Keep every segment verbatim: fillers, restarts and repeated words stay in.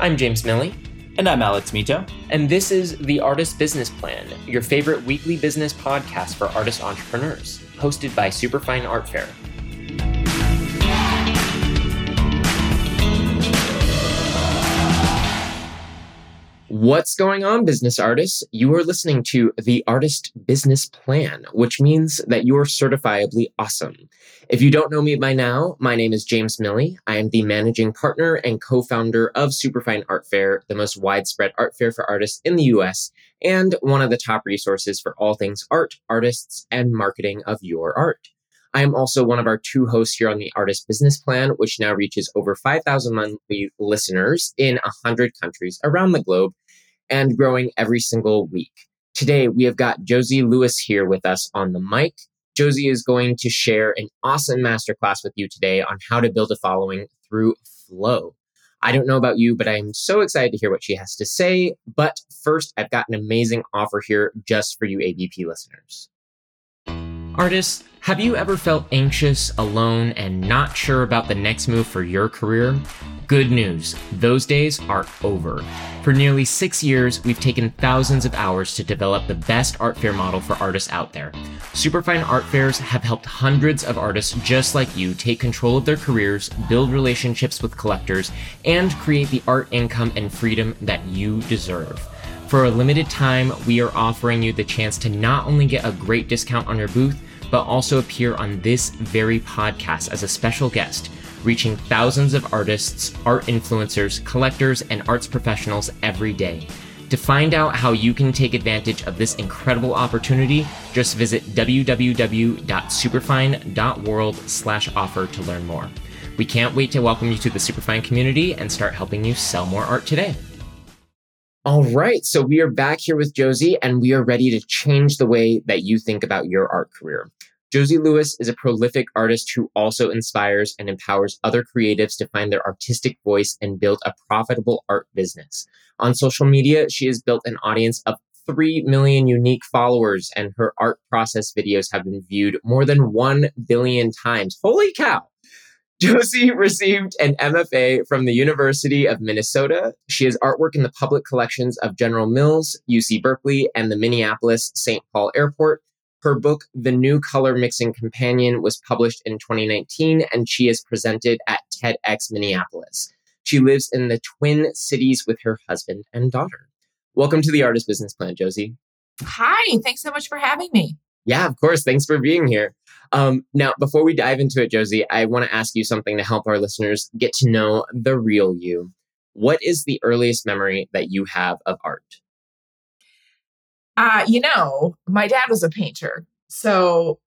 I'm James Milley. And I'm Alex Mito. And this is The Artist Business Plan, your favorite weekly business podcast for artist entrepreneurs, hosted by Superfine Art Fair. What's going on, business artists? You are listening to The Artist Business Plan, which means that you are certifiably awesome. If you don't know me by now, my name is James Milley. I am the managing partner and co-founder of Superfine Art Fair, the most widespread art fair for artists in the U S, and one of the top resources for all things art, artists, and marketing of your art. I am also one of our two hosts here on The Artist Business Plan, which now reaches over five thousand monthly listeners in one hundred countries around the globe and growing every single week. Today, we have got Josie Lewis here with us on the mic. Josie is going to share an awesome masterclass with you today on how to build a following through flow. I don't know about you, but I'm so excited to hear what she has to say. But first, I've got an amazing offer here just for you A B P listeners. Artists, have you ever felt anxious, alone, and not sure about the next move for your career? Good news, those days are over. For nearly six years, we've taken thousands of hours to develop the best art fair model for artists out there. Superfine Art Fairs have helped hundreds of artists just like you take control of their careers, build relationships with collectors, and create the art income and freedom that you deserve. For a limited time, we are offering you the chance to not only get a great discount on your booth, but also appear on this very podcast as a special guest, reaching thousands of artists, art influencers, collectors, and arts professionals every day. To find out how you can take advantage of this incredible opportunity, just visit w w w dot superfine dot world slash offer to learn more. We can't wait to welcome you to the Superfine community and start helping you sell more art today. All right, so we are back here with Josie, and we are ready to change the way that you think about your art career. Josie Lewis is a prolific artist who also inspires and empowers other creatives to find their artistic voice and build a profitable art business. On social media, she has built an audience of three million unique followers, and her art process videos have been viewed more than one billion times. Holy cow! Josie received an M F A from the University of Minnesota. She has artwork in the public collections of General Mills, U C Berkeley, and the Minneapolis Saint Paul Airport. Her book, The New Color Mixing Companion, was published in twenty nineteen, and she is presented at TEDx Minneapolis. She lives in the Twin Cities with her husband and daughter. Welcome to The Artist Business Plan, Josie. Hi, thanks so much for having me. Yeah, of course. Thanks for being here. Um, now, before we dive into it, Josie, I want to ask you something to help our listeners get to know the real you. What is the earliest memory that you have of art? Uh, you know, my dad was a painter. So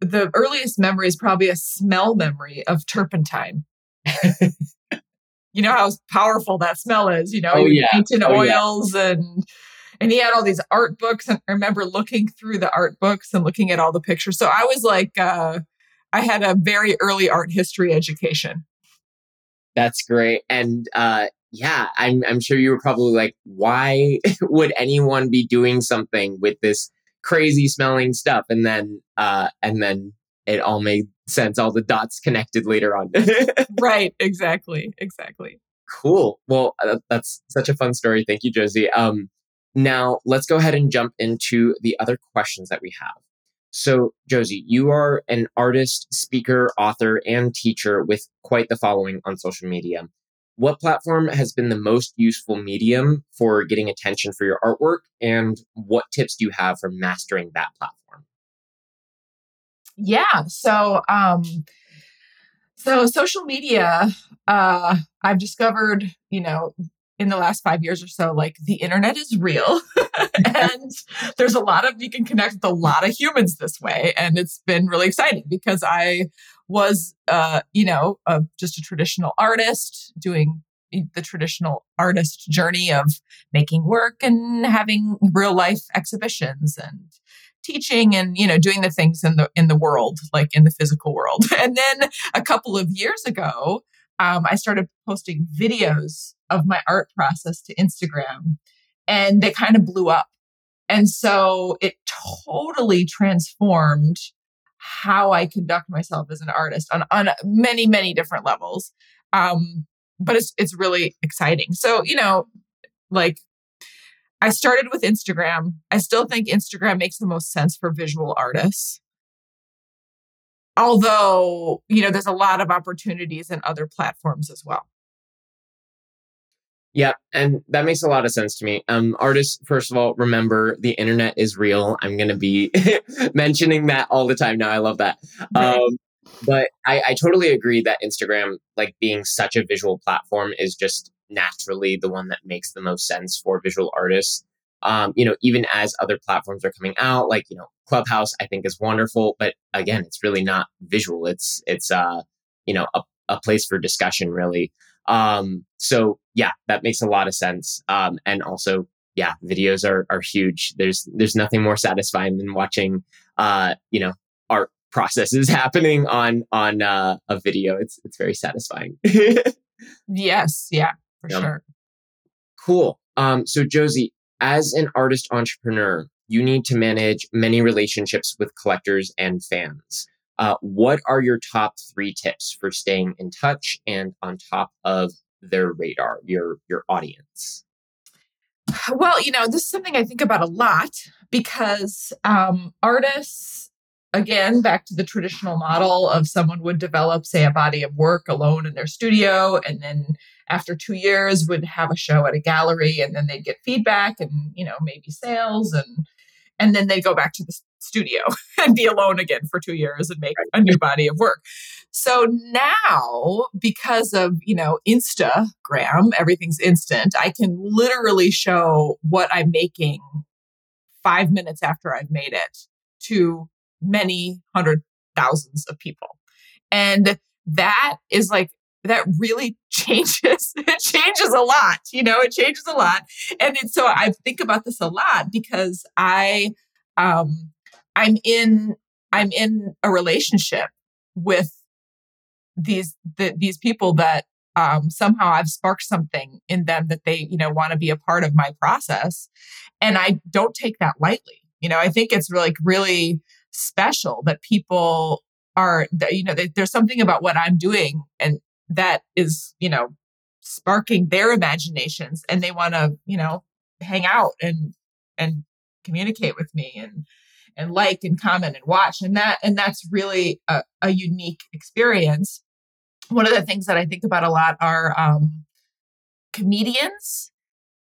the earliest memory is probably a smell memory of turpentine. You know how powerful that smell is, you know, oh, yeah. painted oh, oils yeah. and... And he had all these art books. And I remember looking through the art books and looking at all the pictures. So I was like, uh, I had a very early art history education. That's great. And uh, yeah, I'm, I'm sure you were probably like, why would anyone be doing something with this crazy smelling stuff? And then, uh, and then it all made sense. All the dots connected later on. Right. Exactly. Exactly. Cool. Well, that's such a fun story. Thank you, Josie. Um, Now, let's go ahead and jump into the other questions that we have. So, Josie, you are an artist, speaker, author, and teacher with quite the following on social media. What platform has been the most useful medium for getting attention for your artwork? And what tips do you have for mastering that platform? Yeah, so um, so social media, uh, I've discovered, you know, in the last five years or so, like the internet is real and there's a lot of, you can connect with a lot of humans this way. And it's been really exciting because I was, uh, you know, uh, just a traditional artist doing the traditional artist journey of making work and having real life exhibitions and teaching and, you know, doing the things in the, in the world, like in the physical world. And then a couple of years ago, um, I started posting videos of my art process to Instagram, and they kind of blew up. And so it totally transformed how I conduct myself as an artist on, on many, many different levels. Um, but it's it's really exciting. So, you know, like I started with Instagram. I still think Instagram makes the most sense for visual artists. Although, you know, there's a lot of opportunities in other platforms as well. Yeah, and that makes a lot of sense to me. Um, artists, first of all, remember the internet is real. I'm going to be mentioning that all the time now. I love that. Right. Um, but I, I totally agree that Instagram, like being such a visual platform, is just naturally the one that makes the most sense for visual artists. Um, you know, even as other platforms are coming out, like, you know, Clubhouse, I think is wonderful. But again, it's really not visual. It's, it's uh, you know, a, a place for discussion, really. Um, so yeah, that makes a lot of sense. Um, and also, yeah, videos are, are huge. There's, there's nothing more satisfying than watching, uh, you know, art processes happening on, on, uh, a video. It's, it's very satisfying. Yes. Yeah, for yeah. sure. Cool. Um, so Josie, as an artist entrepreneur, you need to manage many relationships with collectors and fans. Uh, what are your top three tips for staying in touch and on top of their radar, your your audience? Well, you know, this is something I think about a lot because um, artists, again, back to the traditional model of someone would develop, say, a body of work alone in their studio, and then after two years would have a show at a gallery, and then they'd get feedback and, you know, maybe sales and and then they'd go back to the studio and be alone again for two years and make a new body of work. So now, because of, you know, Instagram, everything's instant, I can literally show what I'm making five minutes after I've made it to many hundred thousands of people. And that is like, that really changes, it changes a lot, you know, it changes a lot. And it, so I think about this a lot because I, um, I'm in, I'm in a relationship with these, the, these people that, um, somehow I've sparked something in them that they, you know, want to be a part of my process. And I don't take that lightly. You know, I think it's really, really special that people are, that, you know, that there's something about what I'm doing and that is, you know, sparking their imaginations and they want to, you know, hang out and, and communicate with me and, and like and comment and watch. And that, and that's really a, a unique experience. One of the things that I think about a lot are um, comedians,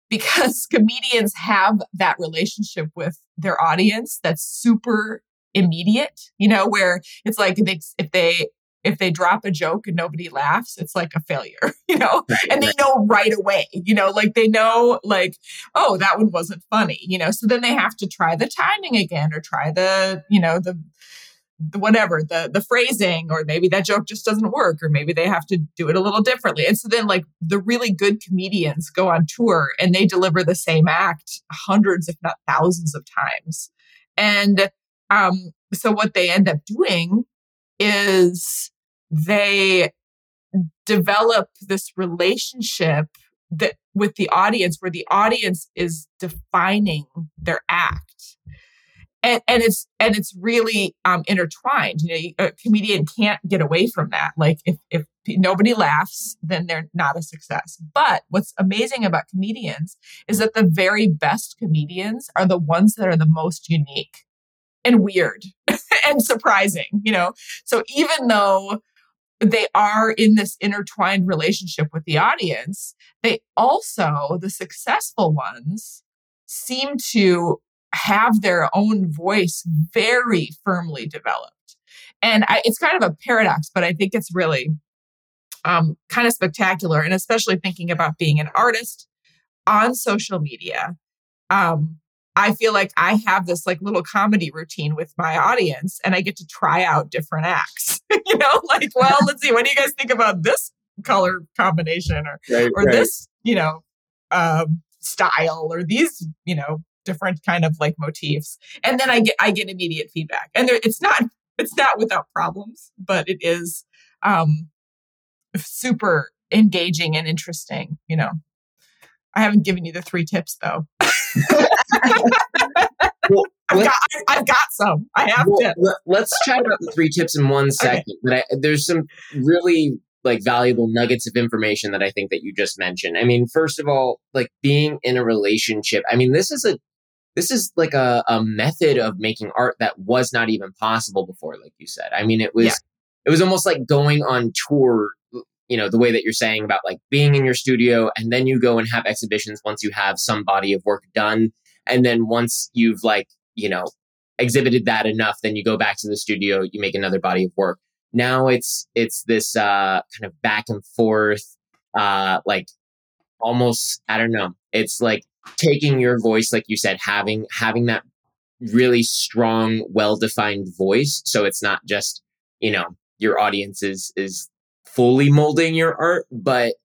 because comedians have that relationship with their audience that's super immediate, you know, where it's like if they, if they If they drop a joke and nobody laughs, it's like a failure, you know, right, and they right. know right away, you know, like they know like, oh, that one wasn't funny, you know, so then they have to try the timing again or try the, you know, the, the whatever, the the phrasing, or maybe that joke just doesn't work, or maybe they have to do it a little differently. And so then like the really good comedians go on tour and they deliver the same act hundreds, if not thousands of times. And um, so what they end up doing is they develop this relationship that with the audience where the audience is defining their act. And, and it's, and it's really um, intertwined. You know, you, a comedian can't get away from that. Like if, if nobody laughs, then they're not a success. But what's amazing about comedians is that the very best comedians are the ones that are the most unique and weird and surprising, you know? So even though they are in this intertwined relationship with the audience, they also, the successful ones, seem to have their own voice very firmly developed. And I, it's kind of a paradox, but I think it's really um, kind of spectacular. And especially thinking about being an artist on social media, um, I feel like I have this like little comedy routine with my audience and I get to try out different acts, you know, like, well, let's see, what do you guys think about this color combination or, right, or right. this, you know, um, style or these, you know, different kind of like motifs. And then I get, I get immediate feedback and there, it's not, it's not without problems, but it is um, super engaging and interesting. You know, I haven't given you the three tips though. well, I've, got, I've got some. I have well, tips. Let's chat about the three tips in one second. Okay. But I, there's some really like valuable nuggets of information that I think that you just mentioned. I mean, first of all, like being in a relationship. I mean, this is a this is like a, a method of making art that was not even possible before, like you said. I mean, it was yeah. it was almost like going on tour, you know, the way that you're saying about like being in your studio and then you go and have exhibitions once you have some body of work done. And then once you've like, you know, exhibited that enough, then you go back to the studio, you make another body of work. Now it's it's this uh, kind of back and forth, uh, like almost, I don't know. It's like taking your voice, like you said, having having that really strong, well-defined voice. So it's not just, you know, your audience is, is fully molding your art, but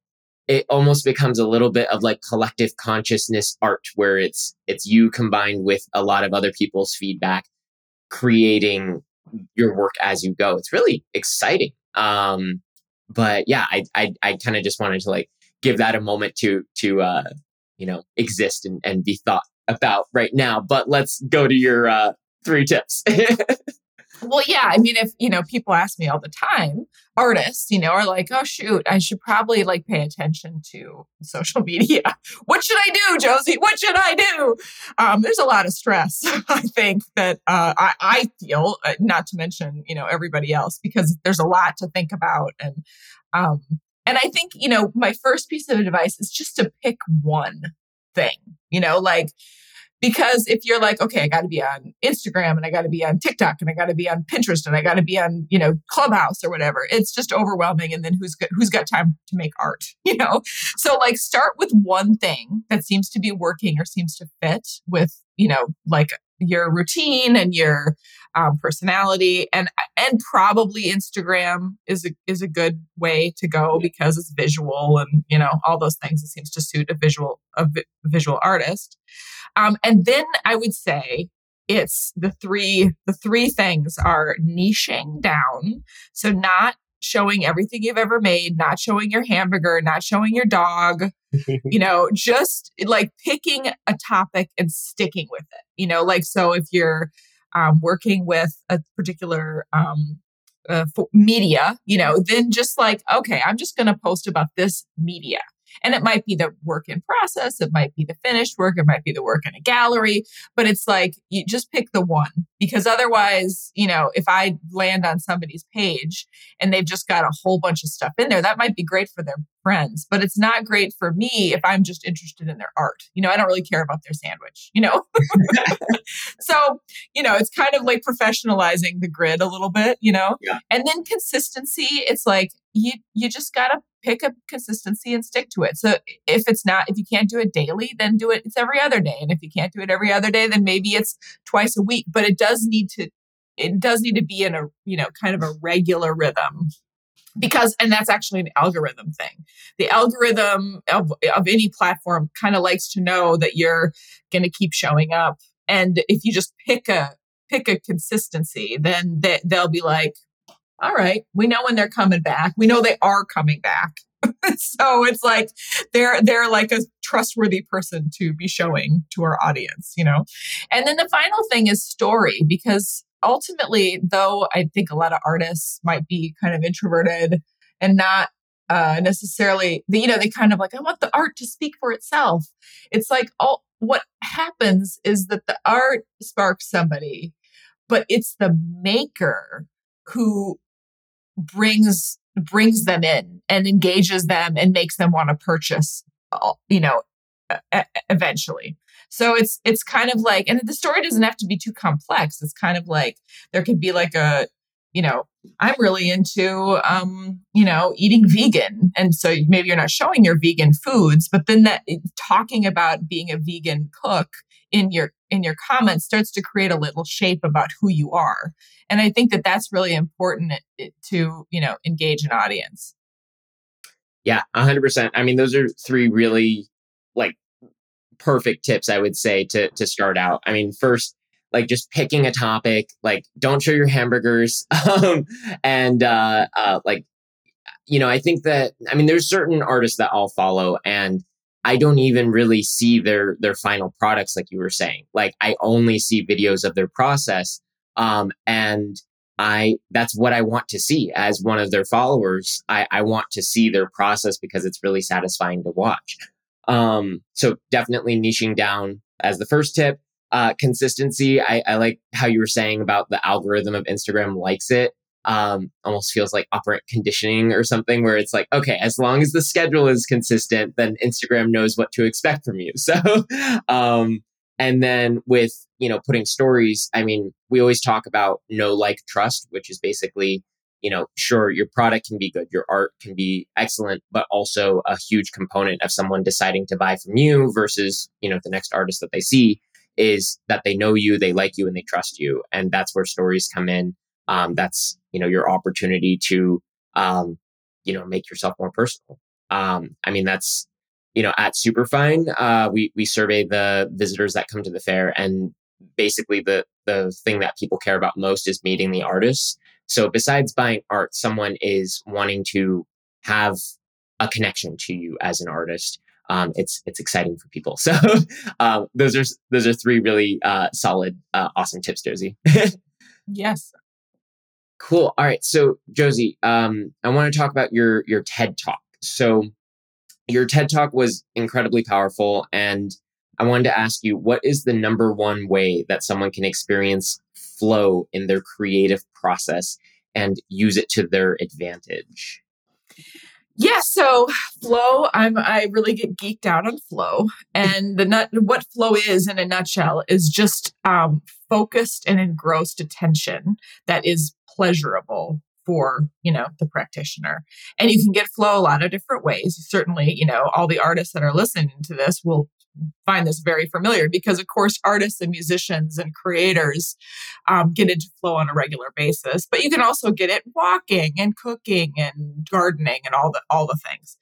it almost becomes a little bit of like collective consciousness art where it's it's you combined with a lot of other people's feedback, creating your work as you go. It's really exciting. Um, but yeah, I, I, I kind of just wanted to like give that a moment to, to, uh, you know, exist and, and be thought about right now, but let's go to your, uh, three tips. Well, yeah. I mean, if, you know, people ask me all the time, artists, you know, are like, oh, shoot, I should probably like pay attention to social media. What should I do, Josie? What should I do? Um, there's a lot of stress, I think, that uh, I, I feel, uh, not to mention, you know, everybody else, because there's a lot to think about. And, um, and I think, you know, my first piece of advice is just to pick one thing, you know, like, because if you're like, okay, I got to be on Instagram and I got to be on TikTok and I got to be on Pinterest and I got to be on, you know, Clubhouse or whatever, it's just overwhelming. And then who's got, who's got time to make art, you know? So like start with one thing that seems to be working or seems to fit with, you know, like your routine and your um, personality, and and probably Instagram is a, is a good way to go because it's visual and, you know, all those things. It seems to suit a visual a vi- visual artist. Um, and then I would say it's the three the three things are niching down. So not showing everything you've ever made, not showing your hamburger, not showing your dog, you know, just like picking a topic and sticking with it, you know, like, so if you're um, working with a particular um, uh, media, you know, then just like, okay, I'm just going to post about this media. And it might be the work in process. It might be the finished work. It might be the work in a gallery, but it's like, you just pick the one, because otherwise, you know, if I land on somebody's page and they've just got a whole bunch of stuff in there, that might be great for their friends, but it's not great for me if I'm just interested in their art. You know, I don't really care about their sandwich, you know? So, you know, it's kind of like professionalizing the grid a little bit, you know? Yeah. And then consistency, it's like, you you just got to pick up consistency and stick to it. So if it's not, if you can't do it daily, then do it, it's every other day. And if you can't do it every other day, then maybe it's twice a week, but it does need to, it does need to be in a, you know, kind of a regular rhythm because, and that's actually an algorithm thing. The algorithm of, of any platform kind of likes to know that you're going to keep showing up. And if you just pick a, pick a consistency, then they, they'll be like, all right, we know when they're coming back. We know they are coming back. So it's like they're they're like a trustworthy person to be showing to our audience, you know? And then the final thing is story, because ultimately, though I think a lot of artists might be kind of introverted and not uh, necessarily, you know, they kind of like, I want the art to speak for itself. It's like, oh, what happens is that the art sparks somebody, but it's the maker who brings brings them in and engages them and makes them want to purchase, you know, eventually. So it's it's kind of like, and the story doesn't have to be too complex. It's kind of like there could be like a, you know, I'm really into, um, you know, eating vegan. And so maybe you're not showing your vegan foods, but then that talking about being a vegan cook in your in your comments starts to create a little shape about who you are. And I think that that's really important to, you know, engage an audience. Yeah, one hundred percent. I mean, those are three really like perfect tips, I would say, to to start out. I mean, first, like just picking a topic, like don't show your hamburgers. um, and uh, uh, like, you know, I think that, I mean, there's certain artists that I'll follow and I don't even really see their their final products, like you were saying. Like I only see videos of their process. Um, and I, that's what I want to see as one of their followers. I, I want to see their process because it's really satisfying to watch. Um, so definitely niching down as the first tip. Uh, consistency. I, I like how you were saying about the algorithm of Instagram likes it. Um, almost feels like operant conditioning or something where it's like, okay, as long as the schedule is consistent, then Instagram knows what to expect from you. So, um, and then with, you know, putting stories, I mean, we always talk about know, like, trust, which is basically, you know, sure, your product can be good, your art can be excellent, but also a huge component of someone deciding to buy from you versus, you know, the next artist that they see is that they know you, they like you, and they trust you. And that's where stories come in. Um, that's, you know, your opportunity to, um, you know, make yourself more personal. Um, I mean, that's, you know, at Superfine, uh, we, we survey the visitors that come to the fair, and basically the, the thing that people care about most is meeting the artists. So besides buying art, someone is wanting to have a connection to you as an artist. Um, it's, it's exciting for people. So, um, those are, those are three really, uh, solid, uh, awesome tips, Josie. Yes. Cool. All right. So Josie, um, I want to talk about your, your TED Talk. So your TED Talk was incredibly powerful. And I wanted to ask you, what is the number one way that someone can experience flow in their creative process and use it to their advantage? Yeah. So flow, I'm, I really get geeked out on flow, and the nut, what flow is in a nutshell is just, um, focused and engrossed attention that is pleasurable for, you know, the practitioner. And you can get flow a lot of different ways. Certainly, you know, all the artists that are listening to this will find this very familiar because, of course, artists and musicians and creators um, get into flow on a regular basis. But you can also get it walking and cooking and gardening and all the all the things.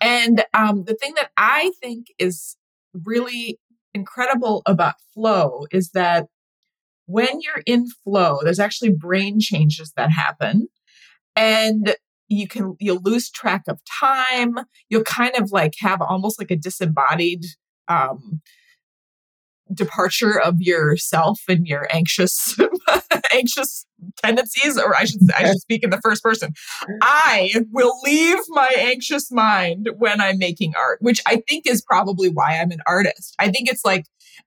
And um, the thing that I think is really incredible about flow is that when you're in flow, there's actually brain changes that happen, and you can you'll lose track of time. You'll kind of like have almost like a disembodied Um, departure of yourself and your anxious, anxious tendencies, or I should I should speak in the first person. I will leave my anxious mind when I'm making art, which I think is probably why I'm an artist. I think it's like,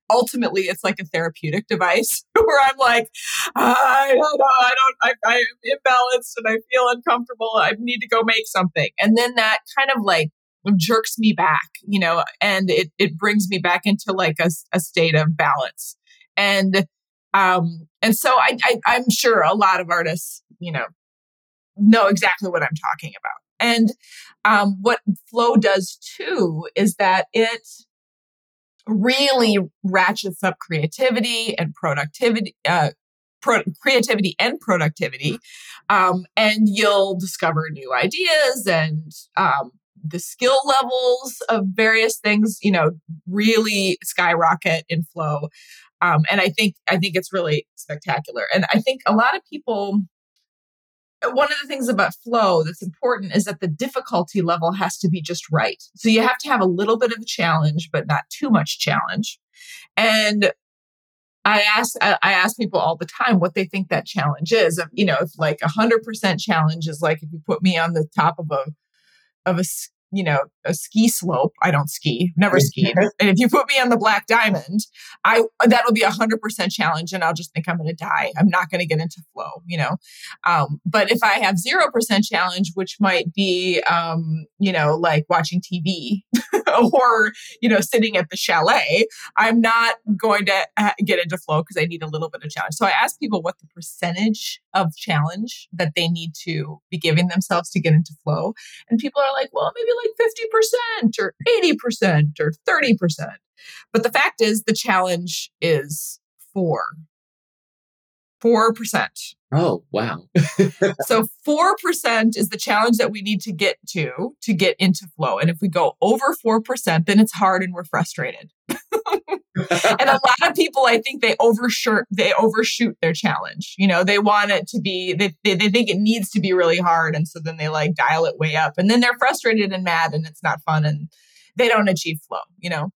ultimately, it's like a therapeutic device where I'm like, I don't know, I don't, I, I'm imbalanced and I feel uncomfortable. I need to go make something. And then that kind of like jerks me back, you know, and it, it brings me back into like a, a state of balance. And, um, and so I, I, I'm sure a lot of artists, you know, know exactly what I'm talking about. And, um, what flow does too, is that it really ratchets up creativity and productivity, uh, Pro- creativity and productivity. Um, and you'll discover new ideas and, um, the skill levels of various things, you know, really skyrocket in flow. Um, and I think, I think it's really spectacular. And I think a lot of people, one of the things about flow that's important is that the difficulty level has to be just right. So you have to have a little bit of a challenge, but not too much challenge. And I ask, I ask people all the time what they think that challenge is. You know, if like a hundred percent challenge is like, if you put me on the top of a, of a, you know, a ski slope. I don't ski, never skied. And if you put me on the Black Diamond, I, that'll be a hundred percent challenge. And I'll just think I'm going to die. I'm not going to get into flow, you know? Um, but if I have zero percent challenge, which might be, um, you know, like watching T V or, you know, sitting at the chalet, I'm not going to ha- get into flow because I need a little bit of challenge. So I ask people what the percentage of challenge that they need to be giving themselves to get into flow. And people are like, well, maybe like fifty percent or eighty percent or thirty percent. But the fact is the challenge is four. four percent. Oh, wow. So four percent is the challenge that we need to get to, to get into flow. And if we go over four percent, then it's hard and we're frustrated. And a lot of people, I think they overshoot, they overshoot their challenge. You know, they want it to be, they, they, they think it needs to be really hard. And so then they like dial it way up and then they're frustrated and mad and it's not fun and they don't achieve flow, you know?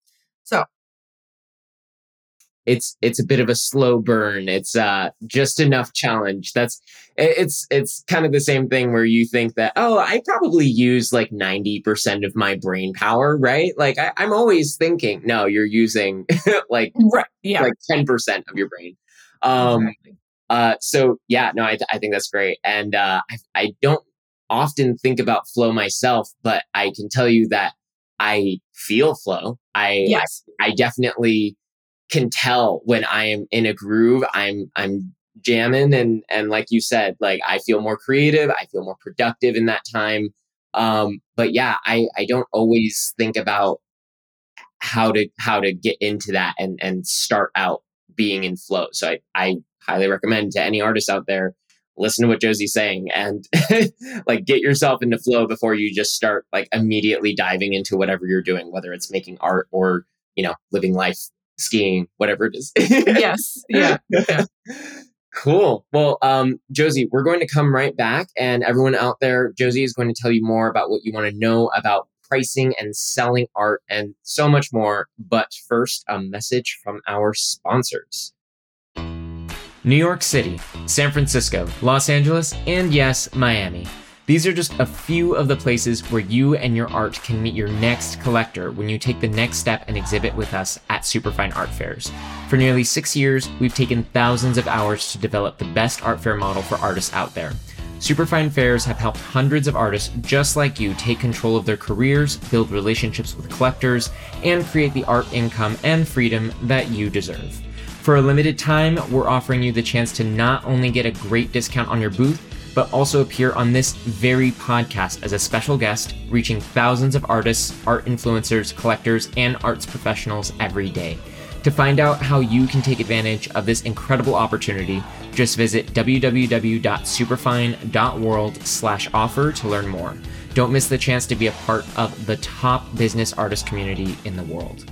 So. it's it's a bit of a slow burn. It's uh, just enough challenge. That's it's it's kind of the same thing where you think that, oh, I probably use like ninety percent of my brain power, right? Like I, I'm always thinking. No, you're using like right. yeah. like ten percent of your brain. Um, exactly. uh, so yeah, no, I I think that's great, and uh, I I don't often think about flow myself, but I can tell you that I feel flow. I yes. I, I definitely can tell when I am in a groove. I'm I'm jamming, and and like you said, like I feel more creative, I feel more productive in that time. Um, but yeah, I, I don't always think about how to how to get into that and and start out being in flow. So I I highly recommend to any artist out there, listen to what Josie's saying and like get yourself into flow before you just start like immediately diving into whatever you're doing, whether it's making art or, you know, living life, skiing, whatever it is. Yes. Yeah. yeah. Cool. Well, um, Josie, we're going to come right back, and everyone out there, Josie is going to tell you more about what you want to know about pricing and selling art and so much more. But first, a message from our sponsors. New York City, San Francisco, Los Angeles, and yes, Miami. These are just a few of the places where you and your art can meet your next collector when you take the next step and exhibit with us at Superfine Art Fairs. For nearly six years, we've taken thousands of hours to develop the best art fair model for artists out there. Superfine Fairs have helped hundreds of artists just like you take control of their careers, build relationships with collectors, and create the art income and freedom that you deserve. For a limited time, we're offering you the chance to not only get a great discount on your booth, but also appear on this very podcast as a special guest, reaching thousands of artists, art influencers, collectors, and arts professionals every day. To find out how you can take advantage of this incredible opportunity, just visit w w w dot superfine dot world slash offer to learn more. Don't miss the chance to be a part of the top business artist community in the world.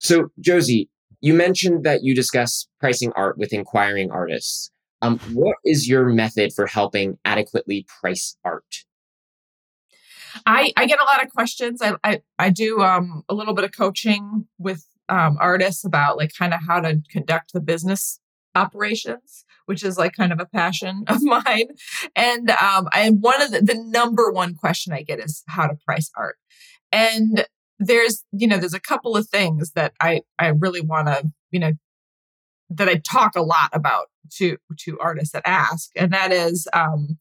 So, Josie, you mentioned that you discuss pricing art with inquiring artists. Um, what is your method for helping adequately price art? I, I get a lot of questions. I I, I do um, a little bit of coaching with um, artists about like kind of how to conduct the business operations, which is like kind of a passion of mine. And um, I one of the, the number one question I get is how to price art. And There's, you know, there's a couple of things that I, I really want to, you know, that I talk a lot about to, to artists that ask. And that is um,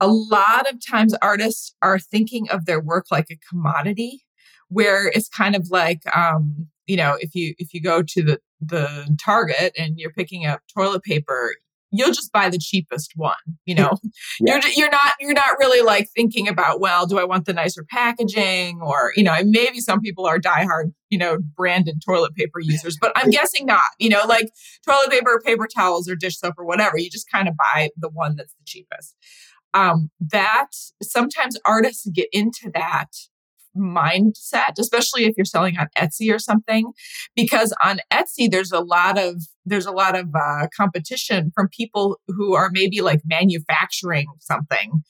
a lot of times artists are thinking of their work like a commodity, where it's kind of like, um, you know, if you, if you go to the, the Target and you're picking up toilet paper, you'll just buy the cheapest one, you know. Yeah. You're you're not you're not really like thinking about, well, do I want the nicer packaging, or, you know, and maybe some people are diehard, you know, branded toilet paper users, but I'm guessing not. You know, like toilet paper, paper towels, or dish soap, or whatever. You just kind of buy the one that's the cheapest. Um, that sometimes artists get into that mindset, especially if you're selling on Etsy or something, because on Etsy there's a lot of there's a lot of uh, competition from people who are maybe like manufacturing something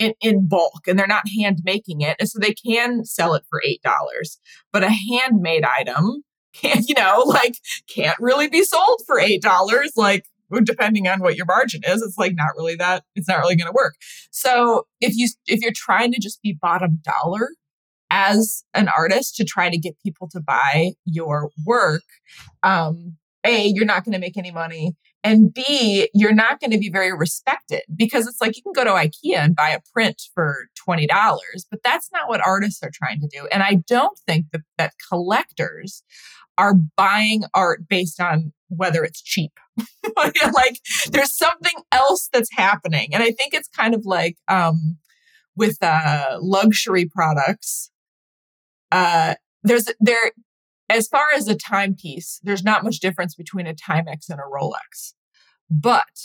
in, in bulk, and they're not hand making it, and so they can sell it for eight dollars, but a handmade item can't, you know, like can't really be sold for eight dollars, like depending on what your margin is. It's like not really that it's not really going to work. So if you if you're trying to just be bottom dollar as an artist to try to get people to buy your work, um, A, you're not going to make any money. And B, you're not going to be very respected, because it's like you can go to IKEA and buy a print for twenty dollars, but that's not what artists are trying to do. And I don't think that, that collectors are buying art based on whether it's cheap. Like there's something else that's happening. And I think it's kind of like um, with uh, luxury products. Uh, there's there, as far as a timepiece, there's not much difference between a Timex and a Rolex, but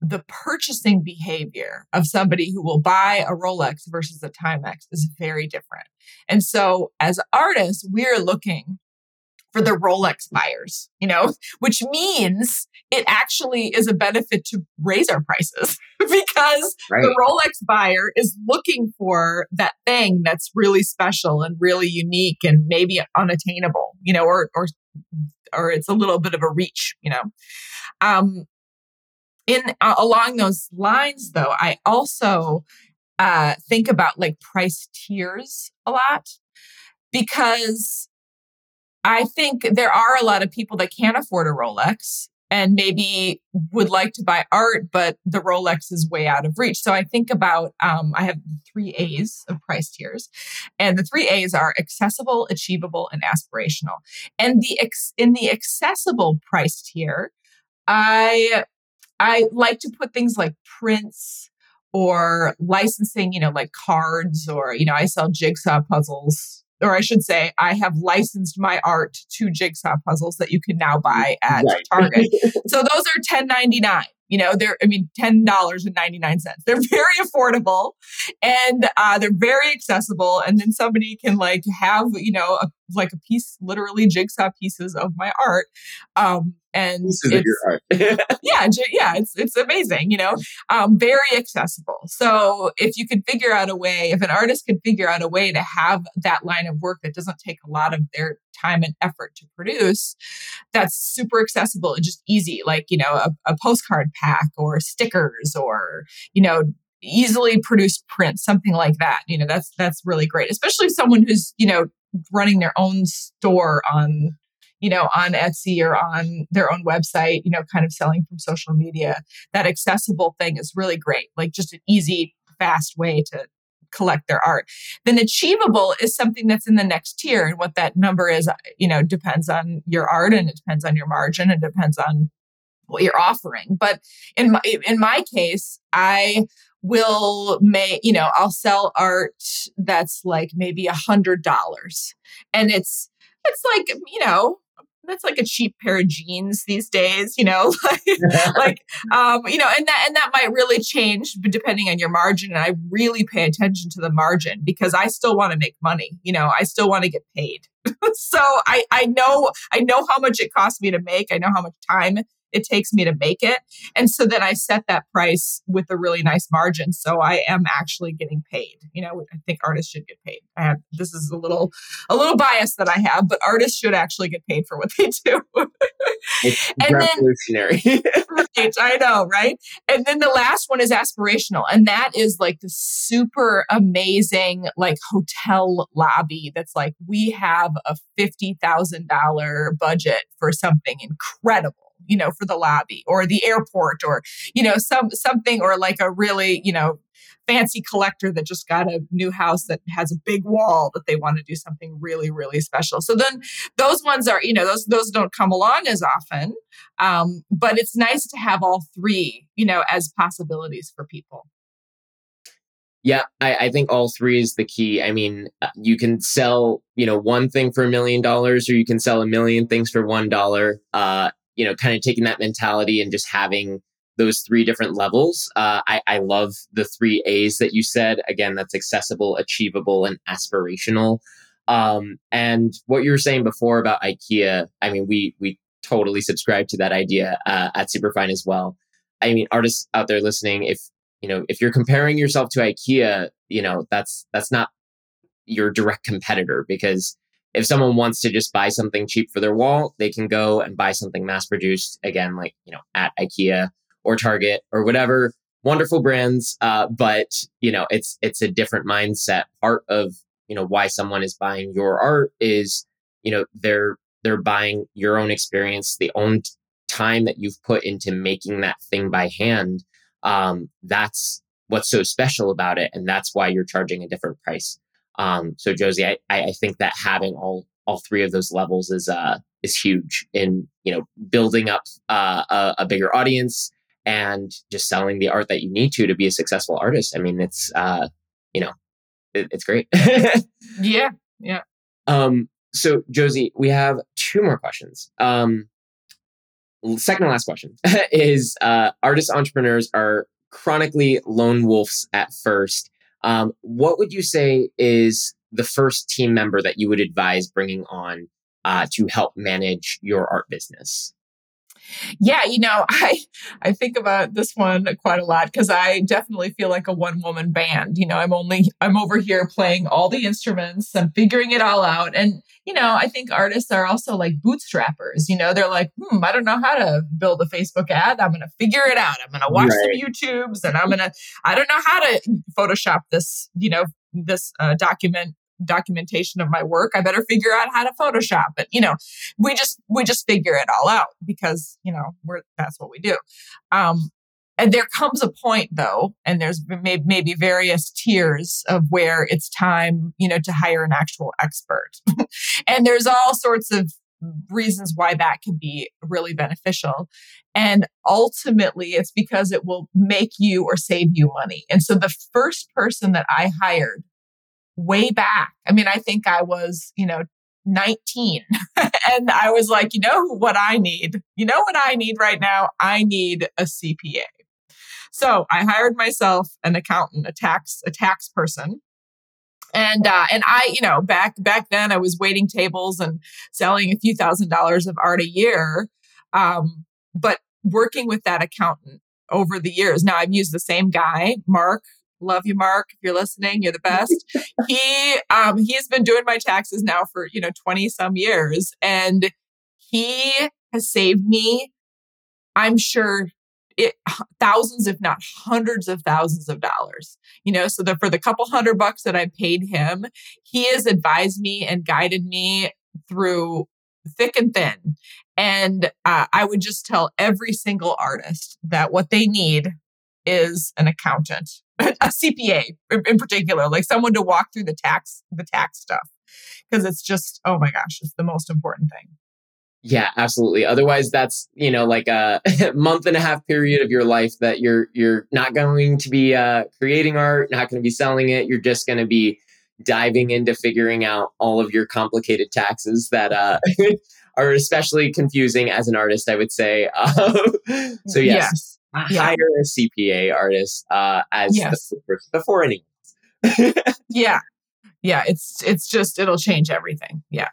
the purchasing behavior of somebody who will buy a Rolex versus a Timex is very different. And so, as artists, we're looking for the Rolex buyers, you know, which means it actually is a benefit to raise our prices because right. the Rolex buyer is looking for that thing that's really special and really unique and maybe unattainable, you know, or, or or it's a little bit of a reach, you know. Um, in uh, along those lines, though, I also uh, think about like price tiers a lot, because I think there are a lot of people that can't afford a Rolex and maybe would like to buy art, but the Rolex is way out of reach. So I think about, um, I have the three A's of price tiers, and the three A's are accessible, achievable, and aspirational. And the ex- in the accessible price tier, I I like to put things like prints or licensing, you know, like cards, or, you know, I sell jigsaw puzzles. Or I should say, I have licensed my art to jigsaw puzzles that you can now buy at right. Target. So those are ten ninety-nine. You know, they're, I mean, ten dollars and ninety-nine cents. They're very affordable, and uh, they're very accessible. And then somebody can like have, you know, a, like a piece, literally jigsaw pieces of my art. Um, and pieces of your art. yeah, yeah, it's it's amazing, you know, um, very accessible. So if you could figure out a way, if an artist could figure out a way to have that line of work that doesn't take a lot of their time and effort to produce, that's super accessible and just easy, like, you know, a, a postcard pack or stickers or, you know, easily produced prints, something like that. You know, that's, that's really great, especially someone who's, you know, running their own store on, you know, on Etsy or on their own website, you know, kind of selling from social media. That accessible thing is really great. Like just an easy, fast way to collect their art. Then achievable is something that's in the next tier. And what that number is, you know, depends on your art, and it depends on your margin, and depends on what you're offering. But in my, in my case, I will make, you know, I'll sell art that's like maybe a hundred dollars. And it's, it's like, you know, that's like a cheap pair of jeans these days, you know, like, like, um, you know, and that, and that might really change depending on your margin. And I really pay attention to the margin because I still want to make money. You know, I still want to get paid. So I, I know, I know how much it costs me to make. I know how much time it takes me to make it. And so then I set that price with a really nice margin. So I am actually getting paid. You know, I think artists should get paid. I have, this is a little, a little bias that I have, but artists should actually get paid for what they do. It's and revolutionary. Then, right, I know, right? And then the last one is aspirational. And that is like the super amazing, like hotel lobby that's like, we have a fifty thousand dollars budget for something incredible, you know, for the lobby or the airport or, you know, some something or like a really, you know, fancy collector that just got a new house that has a big wall that they want to do something really, really special. So then those ones are, you know, those those don't come along as often, um, but it's nice to have all three, you know, as possibilities for people. Yeah, I, I think all three is the key. I mean, you can sell, you know, one thing for a million dollars, or you can sell a million things for one dollar. Uh, you know, kind of taking that mentality and just having those three different levels. Uh, I, I love the three A's that you said. Again, that's accessible, achievable, and aspirational. Um, and what you were saying before about IKEA, I mean, we we totally subscribe to that idea uh, at Superfine as well. I mean, artists out there listening, if you know, if you're comparing yourself to IKEA, you know, that's that's not your direct competitor, because if someone wants to just buy something cheap for their wall, they can go and buy something mass-produced, again, like, you know, at IKEA or Target or whatever. Wonderful brands, uh, but, you know, it's it's a different mindset. Part of, you know, why someone is buying your art is, you know, they're they're buying your own experience, the own t- time that you've put into making that thing by hand. Um, that's what's so special about it, and that's why you're charging a different price. Um, so Josie, I, I think that having all, all three of those levels is, uh, is huge in, you know, building up, uh, a, a bigger audience and just selling the art that you need to, to be a successful artist. I mean, it's, uh, you know, it, it's great. Yeah. Yeah. Um, so Josie, we have two more questions. Um, second to last question is, uh, artist entrepreneurs are chronically lone wolves at first. Um, what would you say is the first team member that you would advise bringing on uh, to help manage your art business? Yeah, you know, I I think about this one quite a lot because I definitely feel like a one-woman band. You know, I'm only, I'm over here playing all the instruments. I'm figuring it all out. And, you know, I think artists are also like bootstrappers. You know, they're like, hmm, I don't know how to build a Facebook ad. I'm going to figure it out. I'm going to watch right. some YouTubes and I'm going to, I don't know how to Photoshop this, you know, this uh, document. documentation of my work. I better figure out how to Photoshop it. You know, we just, we just figure it all out because, you know, we're, that's what we do. Um, and there comes a point though, and there's may, maybe various tiers of where it's time, you know, to hire an actual expert. And there's all sorts of reasons why that can be really beneficial. And ultimately it's because it will make you or save you money. And so the first person that I hired way back. I mean, I think I was, you know, nineteen and I was like, you know what I need? You know what I need right now? I need a C P A. So I hired myself an accountant, a tax, a tax person. And, uh, and I, you know, back, back then I was waiting tables and selling a few thousand dollars of art a year. Um, but working with that accountant over the years, now I've used the same guy, Mark. Love you, Mark. If you're listening, you're the best. He, um, he's been doing my taxes now for, you know, twenty some years. And he has saved me, I'm sure, it, thousands, if not hundreds of thousands of dollars. You know, so that for the couple hundred bucks that I paid him, he has advised me and guided me through thick and thin. And uh, I would just tell every single artist that what they need is an accountant, a C P A in particular, like someone to walk through the tax, the tax stuff. Because it's just, oh my gosh, it's the most important thing. Yeah, absolutely. Otherwise that's, you know, like a month and a half period of your life that you're, you're not going to be uh, creating art, not going to be selling it. You're just going to be diving into figuring out all of your complicated taxes that uh, are especially confusing as an artist, I would say. Um, so yes. yes. Yeah. Hire a C P A artist uh, as yes. the, before anyone. yeah, yeah. It's it's just it'll change everything. Yeah,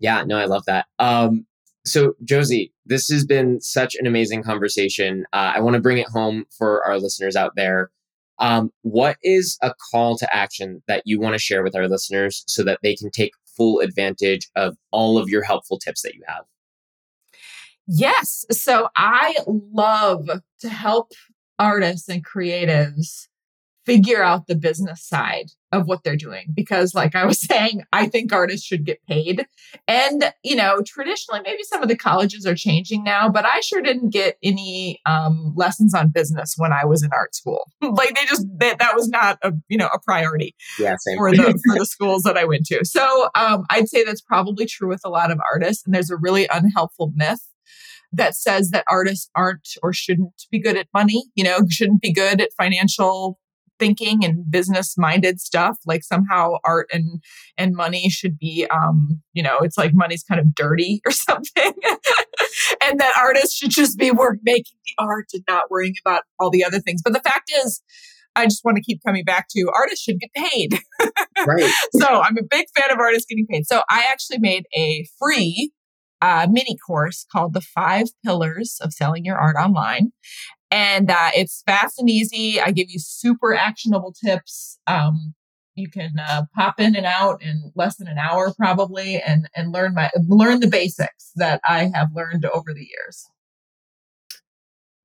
yeah. No, I love that. Um, so Josie, this has been such an amazing conversation. Uh, I want to bring it home for our listeners out there. Um, what is a call to action that you want to share with our listeners so that they can take full advantage of all of your helpful tips that you have? Yes. So I love to help artists and creatives figure out the business side of what they're doing. Because like I was saying, I think artists should get paid. And, you know, traditionally, maybe some of the colleges are changing now, but I sure didn't get any um, lessons on business when I was in art school. Like they just, they, that was not a, you know, a priority yeah, for the for the schools that I went to. So um, I'd say that's probably true with a lot of artists. And there's a really unhelpful myth that says that artists aren't or shouldn't be good at money, you know, shouldn't be good at financial thinking and business-minded stuff. Like somehow art and and money should be, um, you know, it's like money's kind of dirty or something. And that artists should just be work making the art and not worrying about all the other things. But the fact is, I just want to keep coming back to artists should get paid. Right. So I'm a big fan of artists getting paid. So I actually made a free Uh, mini course called The Five Pillars of Selling Your Art Online. And uh, it's fast and easy. I give you super actionable tips. Um, you can uh, pop in and out in less than an hour probably and and learn my learn the basics that I have learned over the years.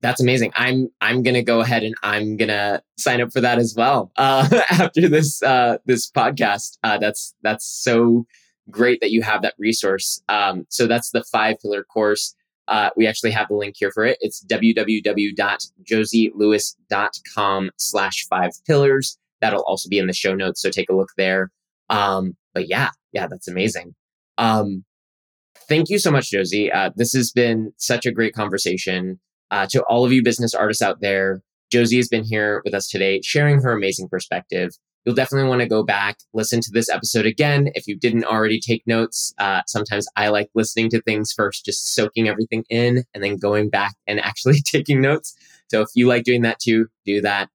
That's amazing. I'm I'm gonna go ahead and I'm gonna sign up for that as well uh, after this uh, this podcast. Uh, that's that's so great that you have that resource. Um, so that's the five pillar course. Uh, we actually have the link here for it. It's www.josielewis.com slash five pillars. That'll also be in the show notes. So take a look there. Um, but yeah, yeah, that's amazing. Um, thank you so much, Josie. Uh, this has been such a great conversation. Uh, to all of you business artists out there, Josie has been here with us today, sharing her amazing perspective. You'll definitely want to go back, listen to this episode again. If you didn't already take notes, uh, sometimes I like listening to things first, just soaking everything in and then going back and actually taking notes. So if you like doing that too, do that.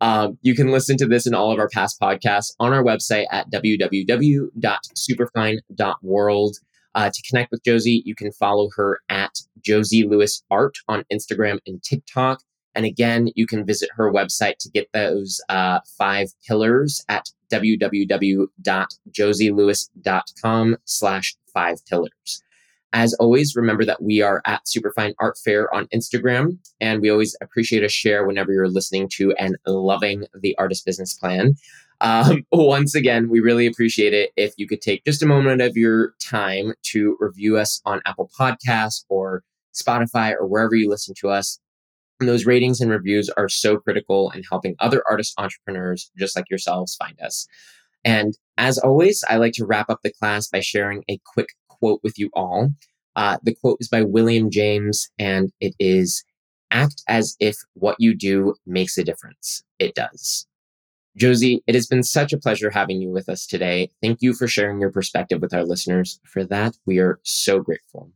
Um, you can listen to this and all of our past podcasts on our website at w w w dot superfine dot world. Uh, to connect with Josie, you can follow her at josie lewis art on Instagram and TikTok. And again, you can visit her website to get those uh, five pillars at w w w dot josie lewis dot com slash five pillars. As always, remember that we are at Superfine Art Fair on Instagram, and we always appreciate a share whenever you're listening to and loving The Artist Business Plan. Um, once again, we really appreciate it if you could take just a moment of your time to review us on Apple Podcasts or Spotify or wherever you listen to us. And those ratings and reviews are so critical in helping other artist entrepreneurs just like yourselves find us. And as always, I like to wrap up the class by sharing a quick quote with you all. Uh, the quote is by William James, and it is, "Act as if what you do makes a difference. It does." Josie, it has been such a pleasure having you with us today. Thank you for sharing your perspective with our listeners. For that, we are so grateful.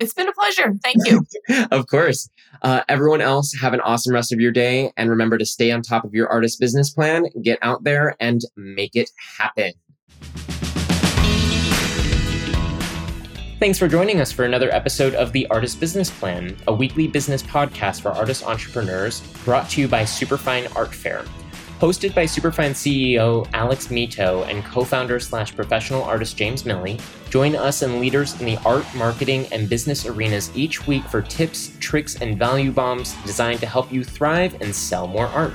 It's been a pleasure. Thank you. Of course. Uh, everyone else, have an awesome rest of your day. And remember to stay on top of your artist business plan. Get out there and make it happen. Thanks for joining us for another episode of The Artist Business Plan, a weekly business podcast for artist entrepreneurs brought to you by Superfine Art Fair. Hosted by Superfine C E O Alex Mito and co-founder slash professional artist James Milley, join us and leaders in the art, marketing, and business arenas each week for tips, tricks, and value bombs designed to help you thrive and sell more art.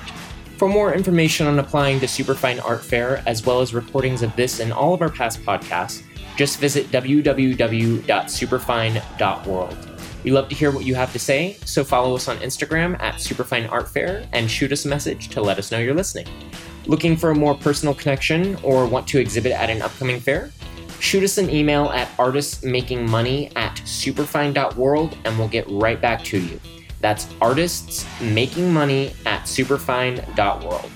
For more information on applying to Superfine Art Fair, as well as recordings of this and all of our past podcasts, just visit w w w dot superfine dot world. We love to hear what you have to say, so follow us on Instagram at Superfine Art Fair and shoot us a message to let us know you're listening. Looking for a more personal connection or want to exhibit at an upcoming fair? Shoot us an email at artists making money at superfine dot world and we'll get right back to you. That's artists making money at superfine dot world.